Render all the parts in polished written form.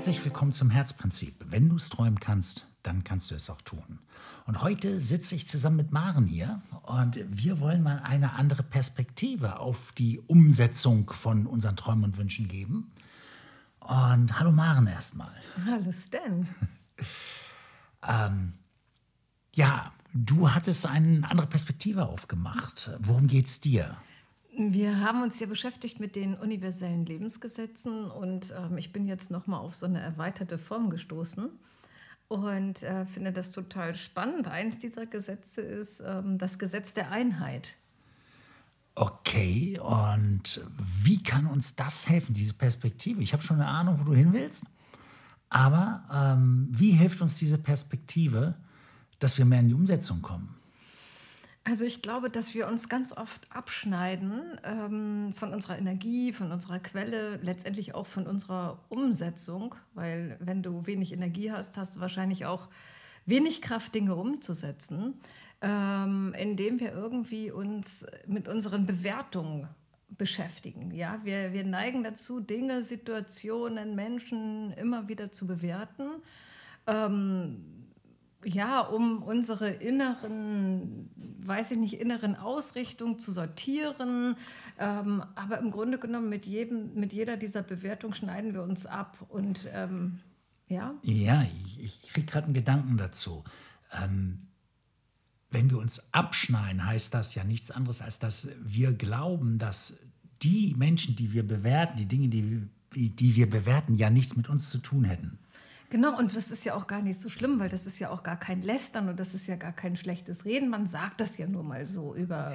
Herzlich willkommen zum Herzprinzip. Wenn du es träumen kannst, dann kannst du es auch tun. Und heute sitze ich zusammen mit Maren hier und wir wollen mal eine andere Perspektive auf die Umsetzung von unseren Träumen und Wünschen geben. Und hallo Maren erstmal. Hallo Stan. Ja, du hattest eine andere Perspektive aufgemacht. Worum geht's dir? Wir haben uns ja beschäftigt mit den universellen Lebensgesetzen und ich bin jetzt nochmal auf so eine erweiterte Form gestoßen und finde das total spannend. Eins dieser Gesetze ist das Gesetz der Einheit. Okay, und wie kann uns das helfen, diese Perspektive? Ich habe schon eine Ahnung, wo du hin willst, aber wie hilft uns diese Perspektive, dass wir mehr in die Umsetzung kommen? Also ich glaube, dass wir uns ganz oft abschneiden von unserer Energie, von unserer Quelle, letztendlich auch von unserer Umsetzung. Weil wenn du wenig Energie hast, hast du wahrscheinlich auch wenig Kraft, Dinge umzusetzen, indem wir irgendwie uns mit unseren Bewertungen beschäftigen. Ja? Wir neigen dazu, Dinge, Situationen, Menschen immer wieder zu bewerten, ja, um unsere inneren Ausrichtung zu sortieren. Aber im Grunde genommen mit jeder dieser Bewertung schneiden wir uns ab. Und ja, ich kriege gerade einen Gedanken dazu. Wenn wir uns abschneiden, heißt das ja nichts anderes, als dass wir glauben, dass die Menschen, die wir bewerten, die Dinge, die wir bewerten, ja nichts mit uns zu tun hätten. Genau, und das ist ja auch gar nicht so schlimm, weil das ist ja auch gar kein Lästern und das ist ja gar kein schlechtes Reden. Man sagt das ja nur mal so über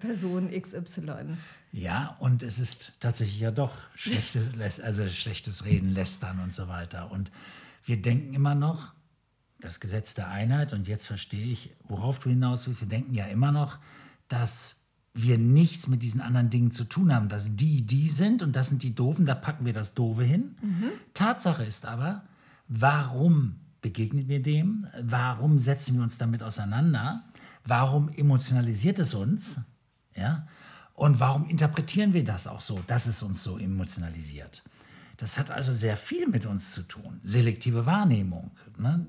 Person XY. Ja, und es ist tatsächlich ja doch schlechtes Reden, Lästern und so weiter. Und wir denken immer noch, das Gesetz der Einheit, und jetzt verstehe ich, worauf du hinaus willst, wir denken ja immer noch, dass wir nichts mit diesen anderen Dingen zu tun haben, dass die sind und das sind die Doofen, da packen wir das Doofe hin. Mhm. Tatsache ist aber, warum begegnen wir dem? Warum setzen wir uns damit auseinander? Warum emotionalisiert es uns? Ja? Und warum interpretieren wir das auch so, dass es uns so emotionalisiert? Das hat also sehr viel mit uns zu tun. Selektive Wahrnehmung, ne?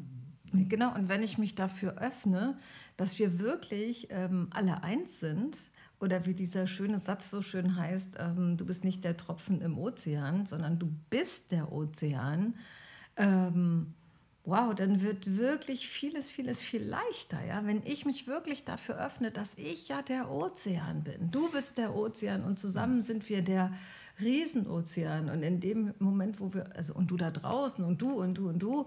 Genau, und wenn ich mich dafür öffne, dass wir wirklich alle eins sind, oder wie dieser schöne Satz so schön heißt, du bist nicht der Tropfen im Ozean, sondern du bist der Ozean, wow, dann wird wirklich vieles viel leichter, ja? Wenn ich mich wirklich dafür öffne, dass ich ja der Ozean bin. Du bist der Ozean und zusammen sind wir der Riesenozean. Und in dem Moment, wo wir, also und du da draußen und du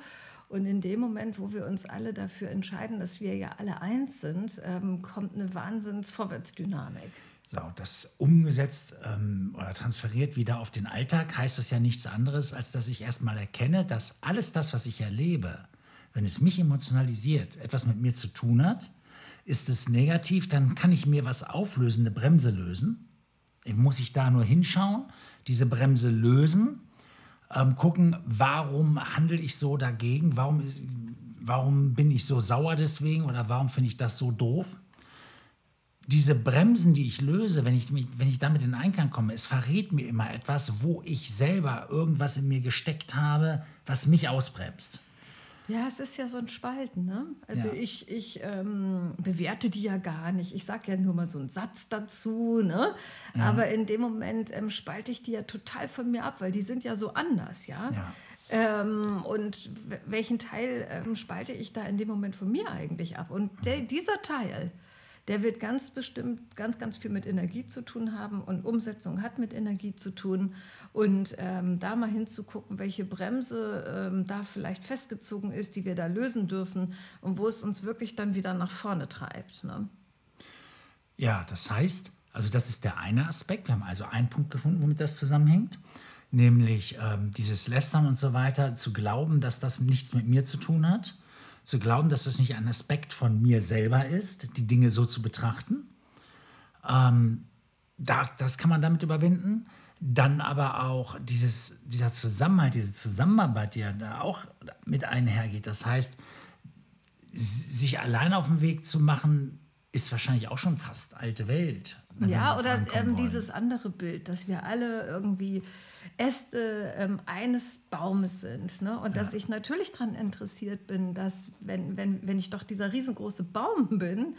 und in dem Moment, wo wir uns alle dafür entscheiden, dass wir ja alle eins sind, kommt eine Wahnsinns-Vorwärtsdynamik. So, das umgesetzt oder transferiert wieder auf den Alltag, heißt das ja nichts anderes, als dass ich erstmal erkenne, dass alles das, was ich erlebe, wenn es mich emotionalisiert, etwas mit mir zu tun hat. Ist es negativ, dann kann ich mir was auflösen, eine Bremse lösen. Muss ich da nur hinschauen, diese Bremse lösen, gucken, warum handle ich so dagegen, warum bin ich so sauer deswegen oder warum finde ich das so doof? Diese Bremsen, die ich löse, wenn ich damit in Einklang komme, es verrät mir immer etwas, wo ich selber irgendwas in mir gesteckt habe, was mich ausbremst. Ja, es ist ja so ein Spalten, ne? Also ja. Ich bewerte die ja gar nicht. Ich sage ja nur mal so einen Satz dazu, ne? Ja. Aber in dem Moment spalte ich die ja total von mir ab, weil die sind ja so anders, ja. Und welchen Teil spalte ich da in dem Moment von mir eigentlich ab? Und dieser Teil, der wird ganz bestimmt ganz viel mit Energie zu tun haben und Umsetzung hat mit Energie zu tun. Und da mal hinzugucken, welche Bremse da vielleicht festgezogen ist, die wir da lösen dürfen und wo es uns wirklich dann wieder nach vorne treibt. Ne? Ja, das heißt, also das ist der eine Aspekt. Wir haben also einen Punkt gefunden, womit das zusammenhängt. Nämlich dieses Lästern und so weiter, zu glauben, dass das nichts mit mir zu tun hat. Zu glauben, dass das nicht ein Aspekt von mir selber ist, die Dinge so zu betrachten. Das kann man damit überwinden. Dann aber auch dieser Zusammenhalt, diese Zusammenarbeit, die ja da auch mit einhergeht. Das heißt, sich alleine auf den Weg zu machen, ist wahrscheinlich auch schon fast alte Welt. Ja, oder dieses andere Bild, dass wir alle irgendwie Äste eines Baumes sind. Ne? Und dass ich natürlich daran interessiert bin, dass wenn ich doch dieser riesengroße Baum bin,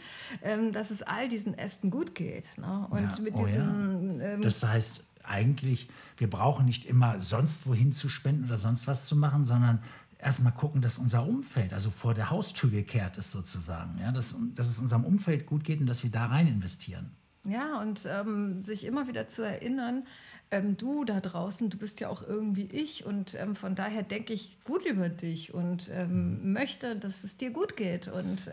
dass es all diesen Ästen gut geht. Ne? Und das heißt eigentlich, wir brauchen nicht immer sonst wohin zu spenden oder sonst was zu machen, sondern erstmal gucken, dass unser Umfeld, also vor der Haustür gekehrt ist sozusagen, ja? dass es unserem Umfeld gut geht und dass wir da rein investieren. Ja, und sich immer wieder zu erinnern, du da draußen, du bist ja auch irgendwie ich und von daher denke ich gut über dich und möchte, dass es dir gut geht. Und,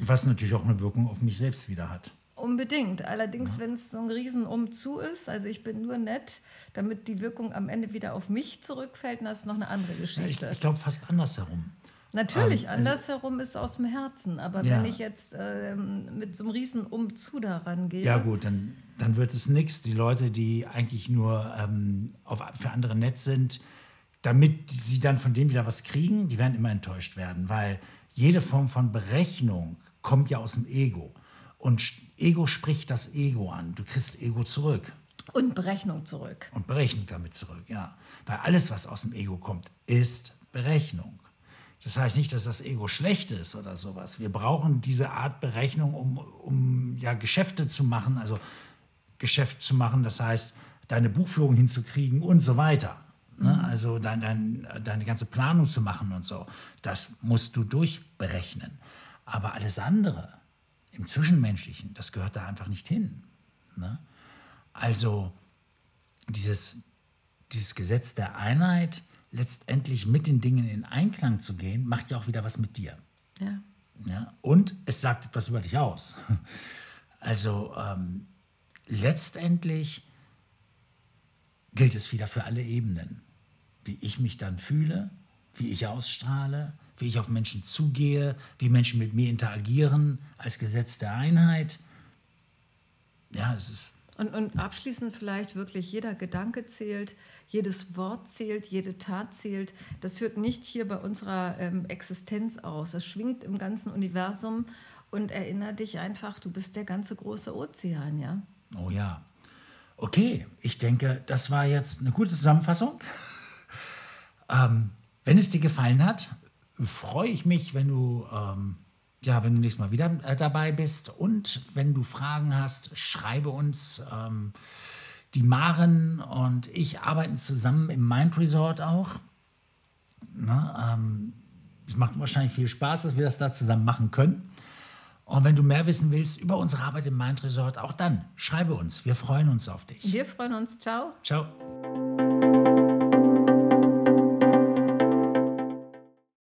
was natürlich auch eine Wirkung auf mich selbst wieder hat. Unbedingt. Allerdings, wenn es so ein Riesenumzu ist, also ich bin nur nett, damit die Wirkung am Ende wieder auf mich zurückfällt, das ist noch eine andere Geschichte. Ich glaube fast andersherum. Natürlich, andersherum ist aus dem Herzen. Aber wenn ich jetzt mit so einem riesen Umzu da rangehe... Ja gut, dann wird es nichts. Die Leute, die eigentlich nur für andere nett sind, damit sie dann von denen wieder was kriegen, die werden immer enttäuscht werden. Weil jede Form von Berechnung kommt ja aus dem Ego. Und Ego spricht das Ego an. Du kriegst Ego zurück. Und Berechnung zurück. Und Berechnung damit zurück, ja. Weil alles, was aus dem Ego kommt, ist Berechnung. Das heißt nicht, dass das Ego schlecht ist oder sowas. Wir brauchen diese Art Berechnung, um Geschäfte zu machen. Also Geschäft zu machen, das heißt, deine Buchführung hinzukriegen und so weiter. Ne? Also deine ganze Planung zu machen und so. Das musst du durchberechnen. Aber alles andere im Zwischenmenschlichen, das gehört da einfach nicht hin. Ne? Also dieses Gesetz der Einheit, letztendlich mit den Dingen in Einklang zu gehen, macht ja auch wieder was mit dir. Ja. Ja, und es sagt etwas über dich aus. Also letztendlich gilt es wieder für alle Ebenen. Wie ich mich dann fühle, wie ich ausstrahle, wie ich auf Menschen zugehe, wie Menschen mit mir interagieren, als Gesetz der Einheit. Ja, es ist... Und abschließend vielleicht wirklich, jeder Gedanke zählt, jedes Wort zählt, jede Tat zählt. Das hört nicht hier bei unserer Existenz aus. Das schwingt im ganzen Universum und erinnert dich einfach, du bist der ganze große Ozean, ja? Oh ja. Okay, ich denke, das war jetzt eine gute Zusammenfassung. Wenn es dir gefallen hat, freue ich mich, wenn du... wenn du nächstes Mal wieder dabei bist und wenn du Fragen hast, schreibe uns. Die Maren und ich arbeiten zusammen im Mind Resort auch. Es macht wahrscheinlich viel Spaß, dass wir das da zusammen machen können. Und wenn du mehr wissen willst über unsere Arbeit im Mind Resort, auch dann schreibe uns. Wir freuen uns auf dich. Wir freuen uns. Ciao. Ciao.